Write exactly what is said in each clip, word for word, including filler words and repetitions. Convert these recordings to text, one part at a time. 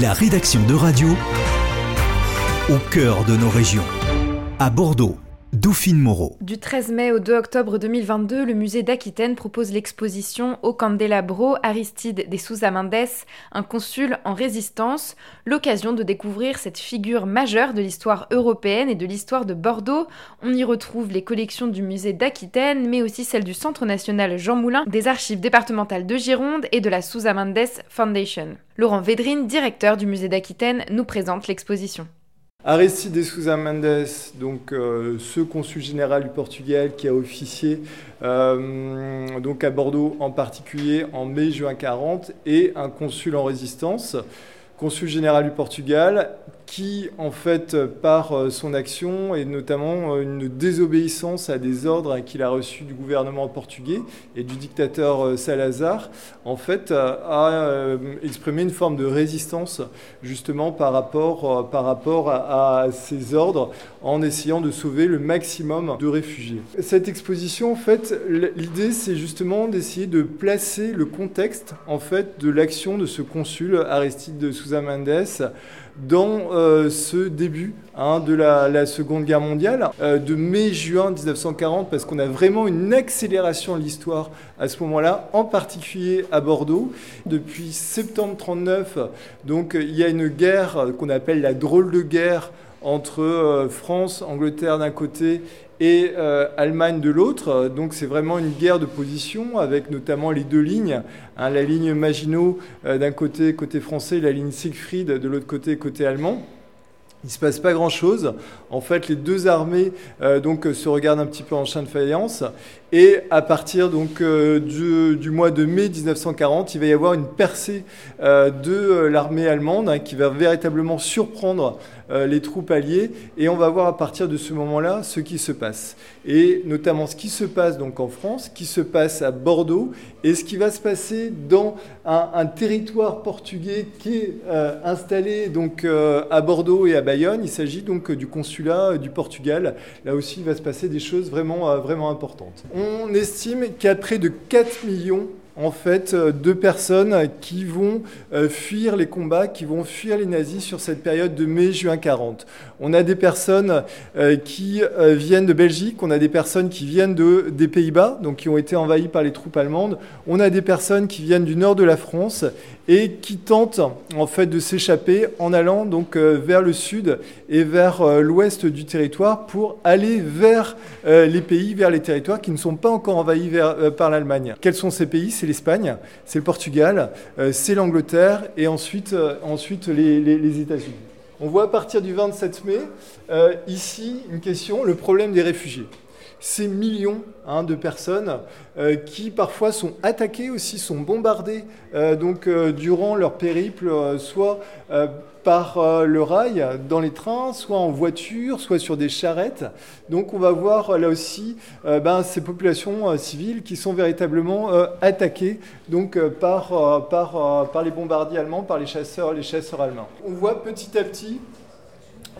La rédaction de radio au cœur de nos régions, à Bordeaux. Dauphine Moreau. Du treize mai au deux octobre deux mille vingt-deux, le musée d'Aquitaine propose l'exposition Au Candelabro, Aristides de Sousa Mendes, un consul en résistance, l'occasion de découvrir cette figure majeure de l'histoire européenne et de l'histoire de Bordeaux. On y retrouve les collections du musée d'Aquitaine, mais aussi celles du Centre national Jean Moulin, des archives départementales de Gironde et de la Sousa Mendes Foundation. Laurent Védrine, directeur du musée d'Aquitaine, nous présente l'exposition. Aristides de Sousa Mendes, donc euh, ce consul général du Portugal qui a officié euh, donc à Bordeaux en particulier en mai-juin quarante, et un consul en résistance, consul général du Portugal, qui en fait par son action et notamment une désobéissance à des ordres qu'il a reçus du gouvernement portugais et du dictateur Salazar, en fait a exprimé une forme de résistance justement par rapport, par rapport à, à ces ordres, en essayant de sauver le maximum de réfugiés. Cette exposition, en fait, l'idée c'est justement d'essayer de placer le contexte en fait de l'action de ce consul Aristides de Sousa Mendes dans euh, ce début hein, de la, la Seconde Guerre mondiale, euh, de mai-juin dix-neuf cent quarante, parce qu'on a vraiment une accélération de l'histoire à ce moment-là, en particulier à Bordeaux. Depuis septembre trente-neuf, donc il y a une guerre qu'on appelle la drôle de guerre entre euh, France, Angleterre d'un côté et euh, Allemagne de l'autre. Donc c'est vraiment une guerre de position avec notamment les deux lignes, hein, la ligne Maginot euh, d'un côté, côté français, la ligne Siegfried de l'autre côté, côté allemand. Il ne se passe pas grand-chose. En fait, les deux armées euh, donc, se regardent un petit peu en chien de faïence. Et à partir donc, euh, du, du mois de mai dix-neuf cent quarante, il va y avoir une percée euh, de euh, l'armée allemande hein, qui va véritablement surprendre euh, les troupes alliées. Et on va voir à partir de ce moment-là ce qui se passe. Et notamment ce qui se passe donc, en France, ce qui se passe à Bordeaux et ce qui va se passer dans un, un territoire portugais qui est euh, installé donc, euh, à Bordeaux et à Bayonne. Il s'agit donc du consulat du Portugal. Là aussi, il va se passer des choses vraiment, vraiment importantes. On estime qu'à près de quatre millions en fait, de personnes qui vont fuir les combats, qui vont fuir les nazis sur cette période de mai-juin quarante. On a des personnes qui viennent de Belgique, on a des personnes qui viennent de, des Pays-Bas, donc qui ont été envahies par les troupes allemandes. On a des personnes qui viennent du nord de la France et qui tentent en fait de s'échapper en allant donc vers le sud et vers l'ouest du territoire pour aller vers les pays, vers les territoires qui ne sont pas encore envahis vers, par l'Allemagne. Quels sont ces pays ? C'est l'Espagne, c'est le Portugal, c'est l'Angleterre et ensuite, ensuite les, les, les États-Unis. On voit à partir du vingt-sept mai, euh, ici, une question, le problème des réfugiés. Ces millions hein, de personnes euh, qui parfois sont attaquées aussi, sont bombardées euh, donc, euh, durant leur périple, euh, soit euh, par euh, le rail, dans les trains, soit en voiture, soit sur des charrettes. Donc on va voir là aussi euh, ben, ces populations euh, civiles qui sont véritablement euh, attaquées donc, euh, par, euh, par, euh, par les bombardiers allemands, par les chasseurs, les chasseurs allemands. On voit petit à petit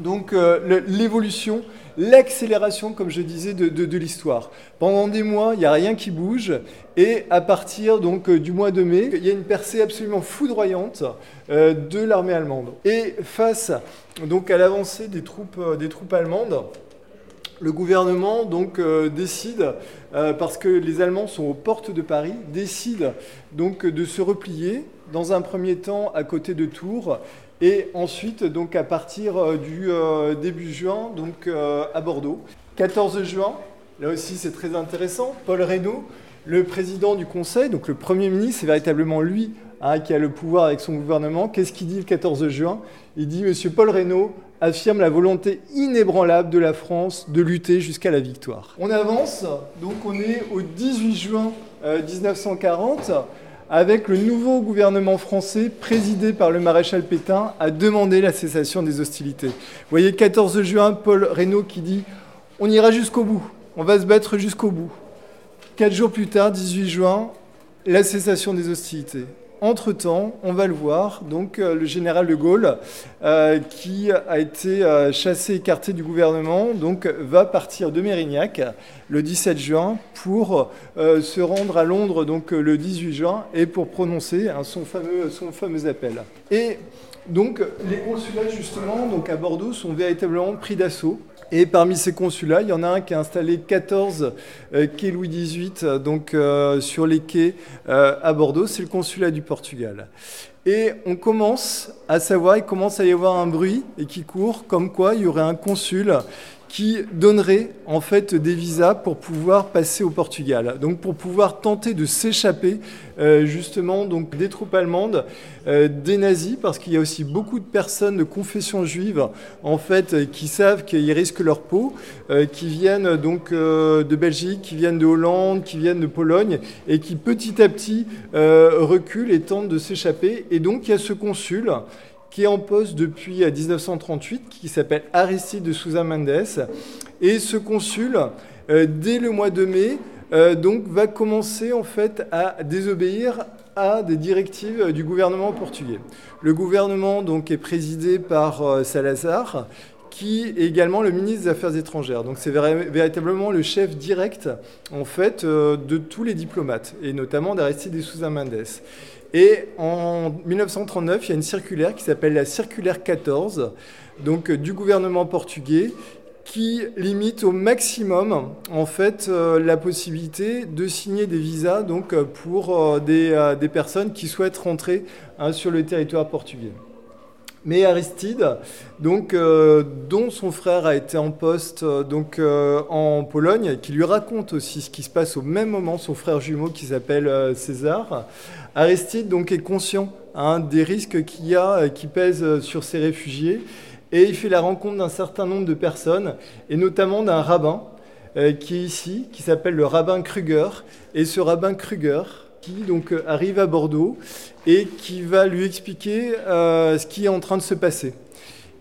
donc, euh, l'évolution, l'accélération, comme je disais, de, de, de l'histoire. Pendant des mois, il n'y a rien qui bouge. Et à partir donc, du mois de mai, il y a une percée absolument foudroyante euh, de l'armée allemande. Et face donc, à l'avancée des troupes, euh, des troupes allemandes, le gouvernement donc, euh, décide, euh, parce que les Allemands sont aux portes de Paris, décide donc, de se replier, dans un premier temps à côté de Tours, et ensuite, donc, à partir du euh, début juin, donc, euh, à Bordeaux. quatorze juin, là aussi c'est très intéressant, Paul Reynaud, le président du Conseil, donc le Premier ministre, c'est véritablement lui hein, qui a le pouvoir avec son gouvernement. Qu'est-ce qu'il dit le quatorze juin ? Il dit « Monsieur Paul Reynaud affirme la volonté inébranlable de la France de lutter jusqu'à la victoire ». On avance, donc on est au dix-huit juin euh, dix-neuf cent quarante. Avec le nouveau gouvernement français, présidé par le maréchal Pétain, a demandé la cessation des hostilités. Vous voyez, quatorze juin, Paul Reynaud qui dit « On ira jusqu'au bout, on va se battre jusqu'au bout ». Quatre jours plus tard, dix-huit juin, la cessation des hostilités. Entre-temps, on va le voir, donc euh, le général de Gaulle, euh, qui a été euh, chassé, écarté du gouvernement, donc va partir de Mérignac le dix-sept juin pour euh, se rendre à Londres donc, le dix-huit juin et pour prononcer hein, son, fameux, son fameux appel. Et donc les consulats justement donc, à Bordeaux sont véritablement pris d'assaut. Et parmi ces consulats, il y en a un qui a installé quatorze euh, quais Louis dix-huit, donc euh, sur les quais euh, à Bordeaux, c'est le consulat du Portugal. Et on commence à savoir, il commence à y avoir un bruit et qui court, comme quoi il y aurait un consul qui donnerait en fait des visas pour pouvoir passer au Portugal, donc pour pouvoir tenter de s'échapper euh, justement donc des troupes allemandes, euh, des nazis, parce qu'il y a aussi beaucoup de personnes de confession juive en fait qui savent qu'ils risquent leur peau, euh, qui viennent donc euh, de Belgique, qui viennent de Hollande, qui viennent de Pologne et qui petit à petit euh, reculent et tentent de s'échapper. Et donc il y a ce consul qui est en poste depuis dix-neuf cent trente-huit, qui s'appelle Aristides de Sousa Mendes. Et ce consul, euh, dès le mois de mai, euh, donc, va commencer en fait, à désobéir à des directives du gouvernement portugais. Le gouvernement donc, est présidé par euh, Salazar, qui est également le ministre des Affaires étrangères. Donc c'est véritablement le chef direct en fait, euh, de tous les diplomates, et notamment d'Aristides de Sousa Mendes. Et en dix-neuf cent trente-neuf, il y a une circulaire qui s'appelle la Circulaire quatorze, donc du gouvernement portugais, qui limite au maximum en fait euh, la possibilité de signer des visas donc pour euh, des, euh, des personnes qui souhaitent rentrer hein, sur le territoire portugais. Mais Aristide, donc, euh, dont son frère a été en poste euh, donc, euh, en Pologne, qui lui raconte aussi ce qui se passe au même moment, son frère jumeau qui s'appelle euh, César. Aristide donc, est conscient hein, des risques qu'il y a, qui pèsent sur ces réfugiés, et il fait la rencontre d'un certain nombre de personnes, et notamment d'un rabbin euh, qui est ici, qui s'appelle le rabbin Kruger. Et ce rabbin Kruger, qui donc, arrive à Bordeaux et qui va lui expliquer euh, ce qui est en train de se passer.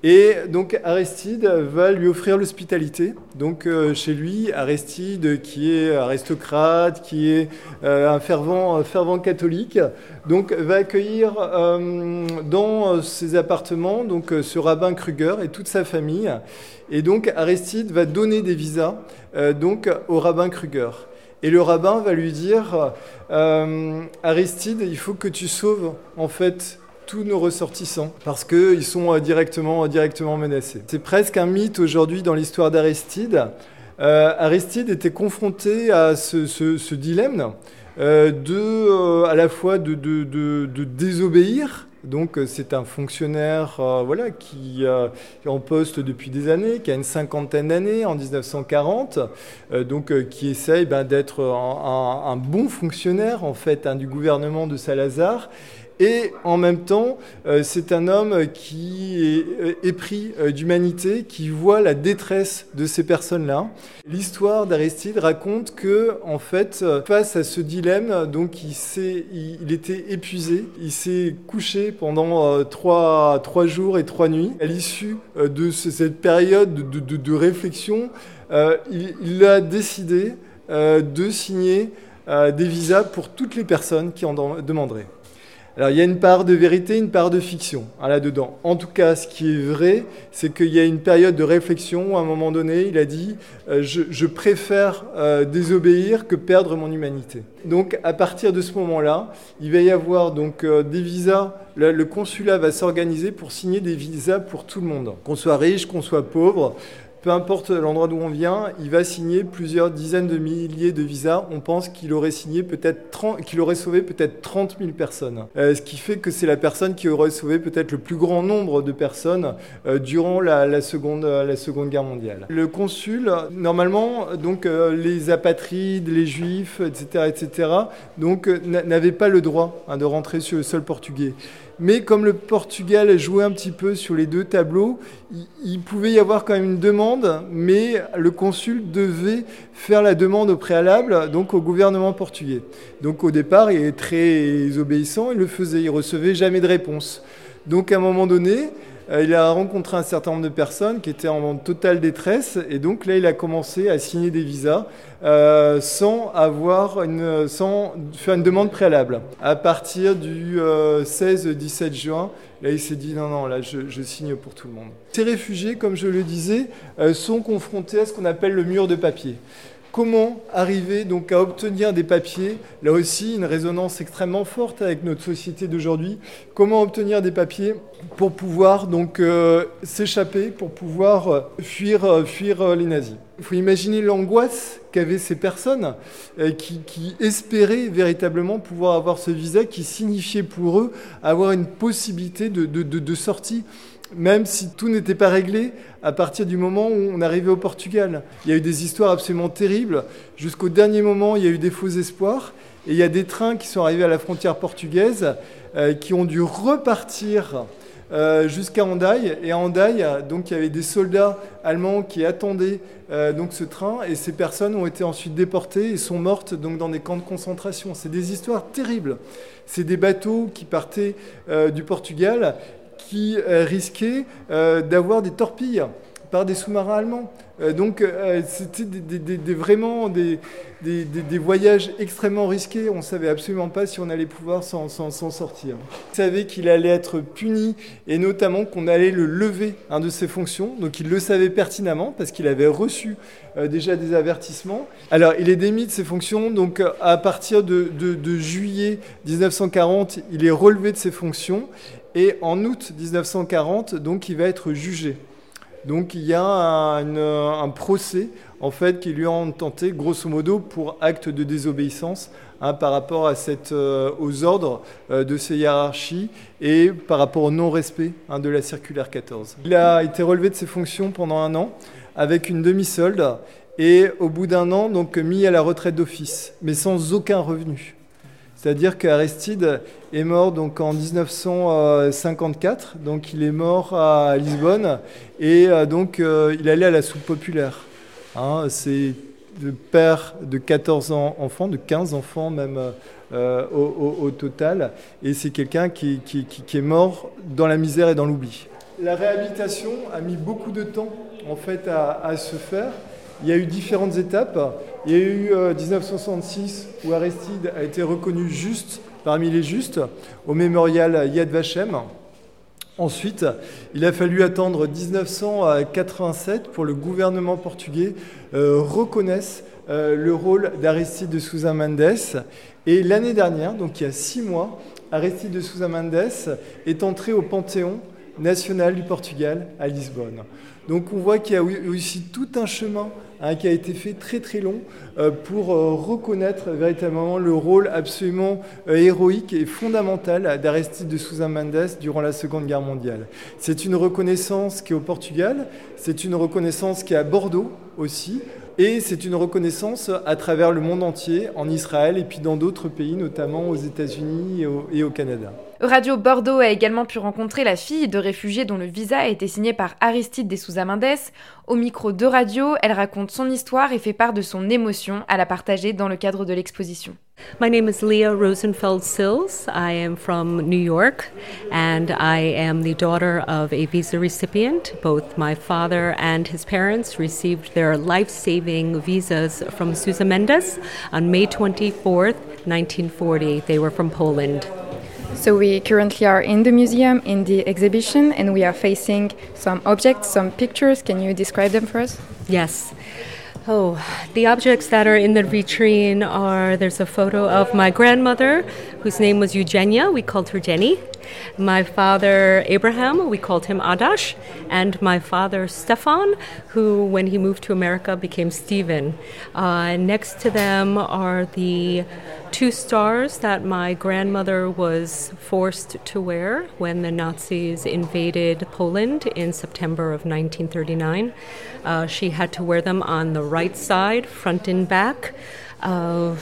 Et donc Aristide va lui offrir l'hospitalité. Donc euh, chez lui, Aristide, qui est aristocrate, qui est euh, un fervent, fervent catholique, donc va accueillir euh, dans ses appartements donc ce rabbin Kruger et toute sa famille. Et donc Aristide va donner des visas euh, donc au rabbin Kruger. Et le rabbin va lui dire euh, « Aristide, il faut que tu sauves en fait tous nos ressortissants parce qu'ils sont euh, directement, directement menacés. » C'est presque un mythe aujourd'hui dans l'histoire d'Aristide. Euh, Aristide était confronté à ce, ce, ce dilemme euh, de, euh, à la fois de, de, de, de désobéir. Donc c'est un fonctionnaire euh, voilà, qui euh, est en poste depuis des années, qui a une cinquantaine d'années en dix-neuf cent quarante, euh, donc, euh, qui essaye ben, d'être un, un, un bon fonctionnaire en fait, hein, du gouvernement de Salazar. Et en même temps, euh, c'est un homme qui est épris euh, d'humanité, qui voit la détresse de ces personnes-là. L'histoire d'Aristide raconte que, en fait, face à ce dilemme, donc il, s'est, il, il était épuisé, il s'est couché pendant euh, trois, trois jours et trois nuits. À l'issue euh, de ce, cette période de, de, de réflexion, euh, il, il a décidé euh, de signer euh, des visas pour toutes les personnes qui en demanderaient. Alors, il y a une part de vérité, une part de fiction hein, là-dedans. En tout cas, ce qui est vrai, c'est qu'il y a une période de réflexion où, à un moment donné, il a dit euh, « je, je préfère euh, désobéir que perdre mon humanité ». Donc, à partir de ce moment-là, il va y avoir donc, euh, des visas. Le, le consulat va s'organiser pour signer des visas pour tout le monde. Qu'on soit riche, qu'on soit pauvre, peu importe l'endroit d'où on vient, il va signer plusieurs dizaines de milliers de visas. On pense qu'il aurait signé peut-être trente, qu'il aurait sauvé peut-être trente mille personnes. Euh, ce qui fait que c'est la personne qui aurait sauvé peut-être le plus grand nombre de personnes euh, durant la, la, seconde, la Seconde Guerre mondiale. Le consul, normalement, donc euh, les apatrides, les juifs, et cetera, et cetera, donc n'avaient pas le droit hein, de rentrer sur le sol portugais. Mais comme le Portugal jouait un petit peu sur les deux tableaux, il pouvait y avoir quand même une demande, mais le consul devait faire la demande au préalable donc au gouvernement portugais. Donc au départ, il est très obéissant, il le faisait, il recevait jamais de réponse. Donc à un moment donné, euh, il a rencontré un certain nombre de personnes qui étaient en totale détresse, et donc là il a commencé à signer des visas euh, sans avoir une, sans faire une demande préalable. À partir du euh, seize dix-sept juin, là il s'est dit non non là je, je signe pour tout le monde. Ces réfugiés, comme je le disais, euh, sont confrontés à ce qu'on appelle le mur de papier. Comment arriver donc à obtenir des papiers ? Là aussi, une résonance extrêmement forte avec notre société d'aujourd'hui. Comment obtenir des papiers pour pouvoir donc euh, s'échapper, pour pouvoir euh, fuir, euh, fuir euh, les nazis ? Il faut imaginer l'angoisse qu'avaient ces personnes euh, qui, qui espéraient véritablement pouvoir avoir ce visa qui signifiait pour eux avoir une possibilité de, de, de, de sortie. Même si tout n'était pas réglé à partir du moment où on arrivait au Portugal. Il y a eu des histoires absolument terribles. Jusqu'au dernier moment, il y a eu des faux espoirs. Et il y a des trains qui sont arrivés à la frontière portugaise euh, qui ont dû repartir euh, jusqu'à Hendaye. Et à Hendaye, donc, il y avait des soldats allemands qui attendaient euh, donc, ce train. Et ces personnes ont été ensuite déportées et sont mortes donc, dans des camps de concentration. C'est des histoires terribles. C'est des bateaux qui partaient euh, du Portugal qui risquaient euh, d'avoir des torpilles par des sous-marins allemands. Euh, donc euh, c'était des, des, des, vraiment des, des, des, des voyages extrêmement risqués. On ne savait absolument pas si on allait pouvoir s'en, s'en, s'en sortir. On savait qu'il allait être puni et notamment qu'on allait le lever hein, de ses fonctions. Donc il le savait pertinemment parce qu'il avait reçu euh, déjà des avertissements. Alors il est démis de ses fonctions. Donc à partir de, de, de juillet dix-neuf cent quarante, il est relevé de ses fonctions. Et en août dix-neuf cent quarante, donc, il va être jugé. Donc, il y a un, un procès, en fait, qui lui ont tenté, grosso modo, pour acte de désobéissance hein, par rapport à cette, euh, aux ordres euh, de ces hiérarchies et par rapport au non-respect hein, de la Circulaire quatorze. Il a été relevé de ses fonctions pendant un an avec une demi-solde et, au bout d'un an, donc, mis à la retraite d'office, mais sans aucun revenu. C'est-à-dire qu'Aristide est mort donc, en dix-neuf cent cinquante-quatre, donc il est mort à Lisbonne, et donc euh, il allait à la soupe populaire. Hein, c'est le père de quatorze enfants, de quinze enfants même euh, au, au, au total, et c'est quelqu'un qui, qui, qui, qui est mort dans la misère et dans l'oubli. La réhabilitation a mis beaucoup de temps en fait, à, à se faire. Il y a eu différentes étapes. Il y a eu euh, dix-neuf cent soixante-six où Aristide a été reconnu juste parmi les justes au mémorial Yad Vashem. Ensuite, il a fallu attendre dix-neuf cent quatre-vingt-sept pour que le gouvernement portugais euh, reconnaisse euh, le rôle d'Aristide de Sousa Mendes. Et l'année dernière, donc il y a six mois, Aristide de Sousa Mendes est entré au Panthéon national du Portugal à Lisbonne. Donc on voit qu'il y a aussi tout un chemin hein, qui a été fait très très long euh, pour euh, reconnaître véritablement le rôle absolument euh, héroïque et fondamental d'Aristide de Sousa Mendes durant la Seconde Guerre mondiale. C'est une reconnaissance qui est au Portugal, c'est une reconnaissance qui est à Bordeaux aussi, et c'est une reconnaissance à travers le monde entier, en Israël et puis dans d'autres pays, notamment aux États-Unis et au, et au Canada. Radio Bordeaux a également pu rencontrer la fille de réfugiés dont le visa a été signé par Aristide de Sousa Mendes. Au micro de Radio, elle raconte son histoire et fait part de son émotion à la partager dans le cadre de l'exposition. My name is Leah Rosenfeld Sills. I am from New York and I am the daughter of a visa recipient. Both my father and his parents received their life-saving visas from Sousa Mendes on May twenty-fourth, nineteen forty. They were from Poland. So we currently are in the museum, in the exhibition, and we are facing some objects, some pictures. Can you describe them for us? Yes. Oh, the objects that are in the vitrine are, there's a photo of my grandmother, whose name was Eugenia. We called her Jenny. My father, Abraham, we called him Adash. And my father, Stefan, who, when he moved to America, became Stephen. Uh, next to them are the two stars that my grandmother was forced to wear when the Nazis invaded Poland in September of nineteen thirty-nine. Uh, she had to wear them on the right side, front and back. Uh,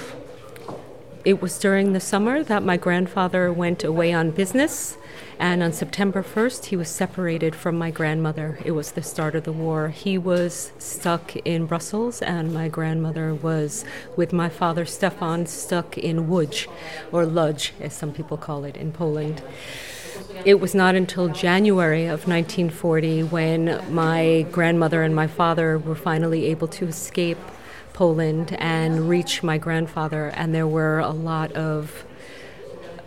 it was during the summer that my grandfather went away on business, and on September first, he was separated from my grandmother. It was the start of the war. He was stuck in Brussels, and my grandmother was, with my father Stefan, stuck in Łódź, or Łódź, as some people call it in Poland. It was not until January of nineteen forty when my grandmother and my father were finally able to escape Poland and reach my grandfather, and there were a lot of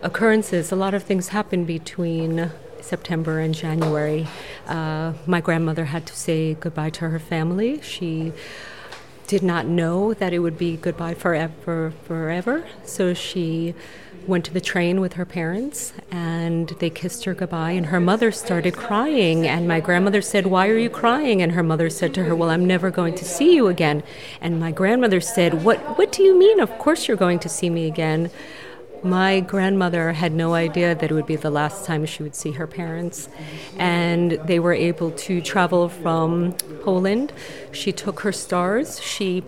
occurrences, a lot of things happened between September and January. Uh, my grandmother had to say goodbye to her family. She did not know that it would be goodbye forever, forever. So she went to the train with her parents, and they kissed her goodbye, and her mother started crying. And my grandmother said, "Why are you crying?" And her mother said to her, "Well, I'm never going to see you again." And my grandmother said, What, what do you mean? Of course you're going to see me again." My grandmother had no idea that it would be the last time she would see her parents, and they were able to travel from Poland. She took her stars, she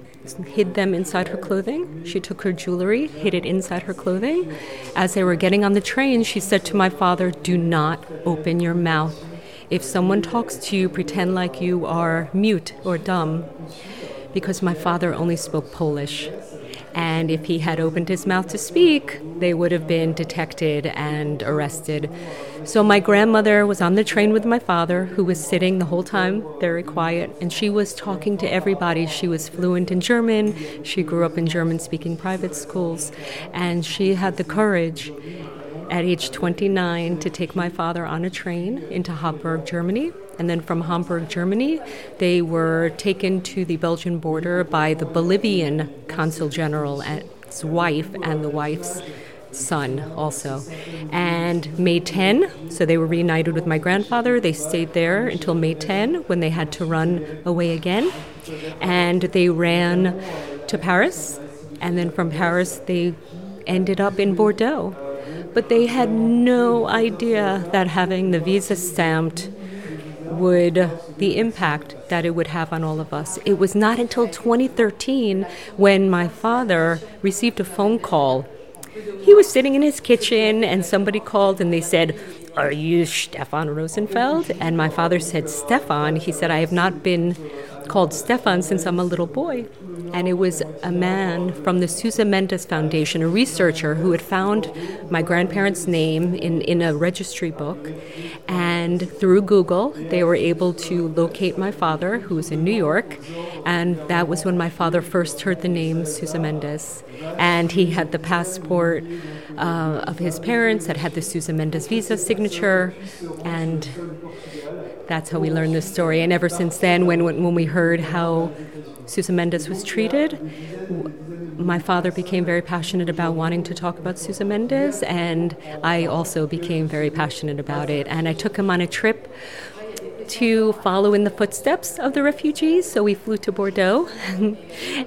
hid them inside her clothing, she took her jewelry, hid it inside her clothing. As they were getting on the train, she said to my father, "Do not open your mouth. If someone talks to you, pretend like you are mute or dumb," because my father only spoke Polish. And if he had opened his mouth to speak, they would have been detected and arrested. So my grandmother was on the train with my father, who was sitting the whole time, very quiet, and she was talking to everybody. She was fluent in German. She grew up in German-speaking private schools, and she had the courage at age twenty-nine to take my father on a train into Hamburg, Germany. And then from Hamburg, Germany, they were taken to the Belgian border by the Bolivian consul general's wife and the wife's son also. And May tenth, so they were reunited with my grandfather. They stayed there until May tenth, when they had to run away again. And they ran to Paris. And then from Paris, they ended up in Bordeaux. But they had no idea that having the visa stamped would the impact that it would have on all of us. It was not until twenty thirteen when my father received a phone call. He was sitting in his kitchen and somebody called and they said, "Are you Stefan Rosenfeld?" And my father said, "Stefan?" He said, "I have not been called Stefan since I'm a little boy." And it was a man from the Sousa Mendes Foundation, a researcher who had found my grandparents' name in, in a registry book. And through Google, they were able to locate my father, who was in New York. And that was when my father first heard the name Sousa Mendes. And he had the passport uh, of his parents that had the Sousa Mendes visa signature. And that's how we learned this story. And ever since then, when when we heard how Sousa Mendes was treated, my father became very passionate about wanting to talk about Sousa Mendes, and I also became very passionate about it. And I took him on a trip to follow in the footsteps of the refugees. So we flew to Bordeaux,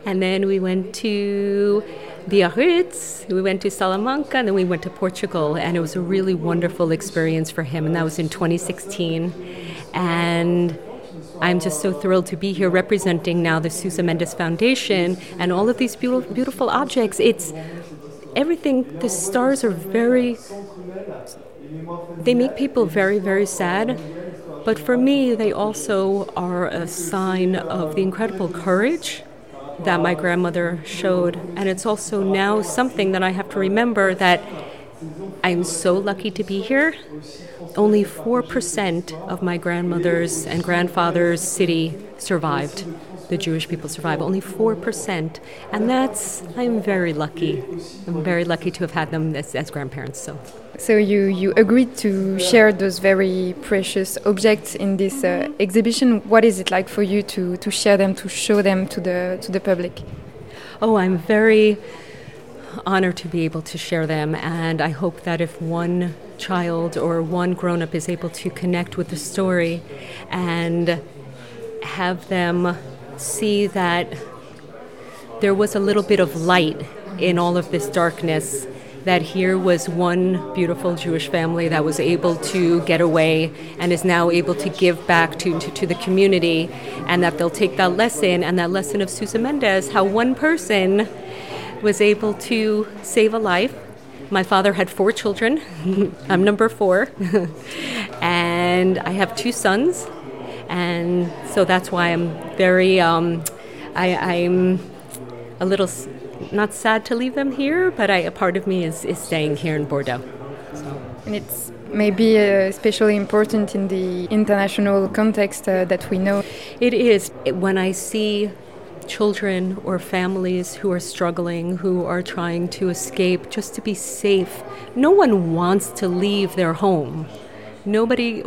and then we went to Biarritz, we went to Salamanca, and then we went to Portugal. And it was a really wonderful experience for him, and that was in twenty sixteen. And I'm just so thrilled to be here representing now the Sousa Mendes Foundation and all of these beautiful, beautiful objects. It's everything. The stars are very, they make people very, very sad. But for me, they also are a sign of the incredible courage that my grandmother showed. And it's also now something that I have to remember that I'm so lucky to be here. Only four percent of my grandmother's and grandfather's city survived. The Jewish people survived. Only four percent. And that's, I'm very lucky. I'm very lucky to have had them as, as grandparents. So so you, you agreed to share those very precious objects in this uh, exhibition. What is it like for you to, to share them, to show them to the to the public? Oh, I'm very honored to be able to share them, and I hope that if one child or one grown-up is able to connect with the story and have them see that there was a little bit of light in all of this darkness, that here was one beautiful Jewish family that was able to get away and is now able to give back to, to, to the community, and that they'll take that lesson and that lesson of Sousa Mendes, how one person was able to save a life. My father had four children. I'm number four. And I have two sons. And so that's why I'm very, um, I, I'm a little, s- not sad to leave them here, but I, a part of me is, is staying here in Bordeaux. So. And it's maybe especially important in the international context uh, that we know. It is. When I see children or families who are struggling, who are trying to escape just to be safe, no one wants to leave their home. Nobody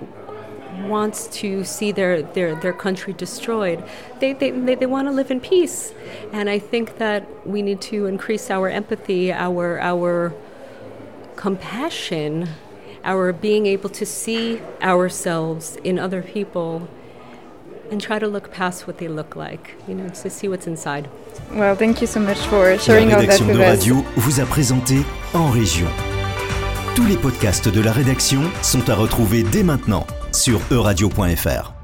wants to see their, their, their country destroyed. They they, they they want to live in peace. And I think that we need to increase our empathy, our our compassion, our being able to see ourselves in other people and try to look past what they look like, you know, to see what's inside. Well, thank you so much for sharing all that with us. La rédaction de Radio vous a présenté En Région. Tous les podcasts de la rédaction sont à retrouver dès maintenant sur e radio point f r.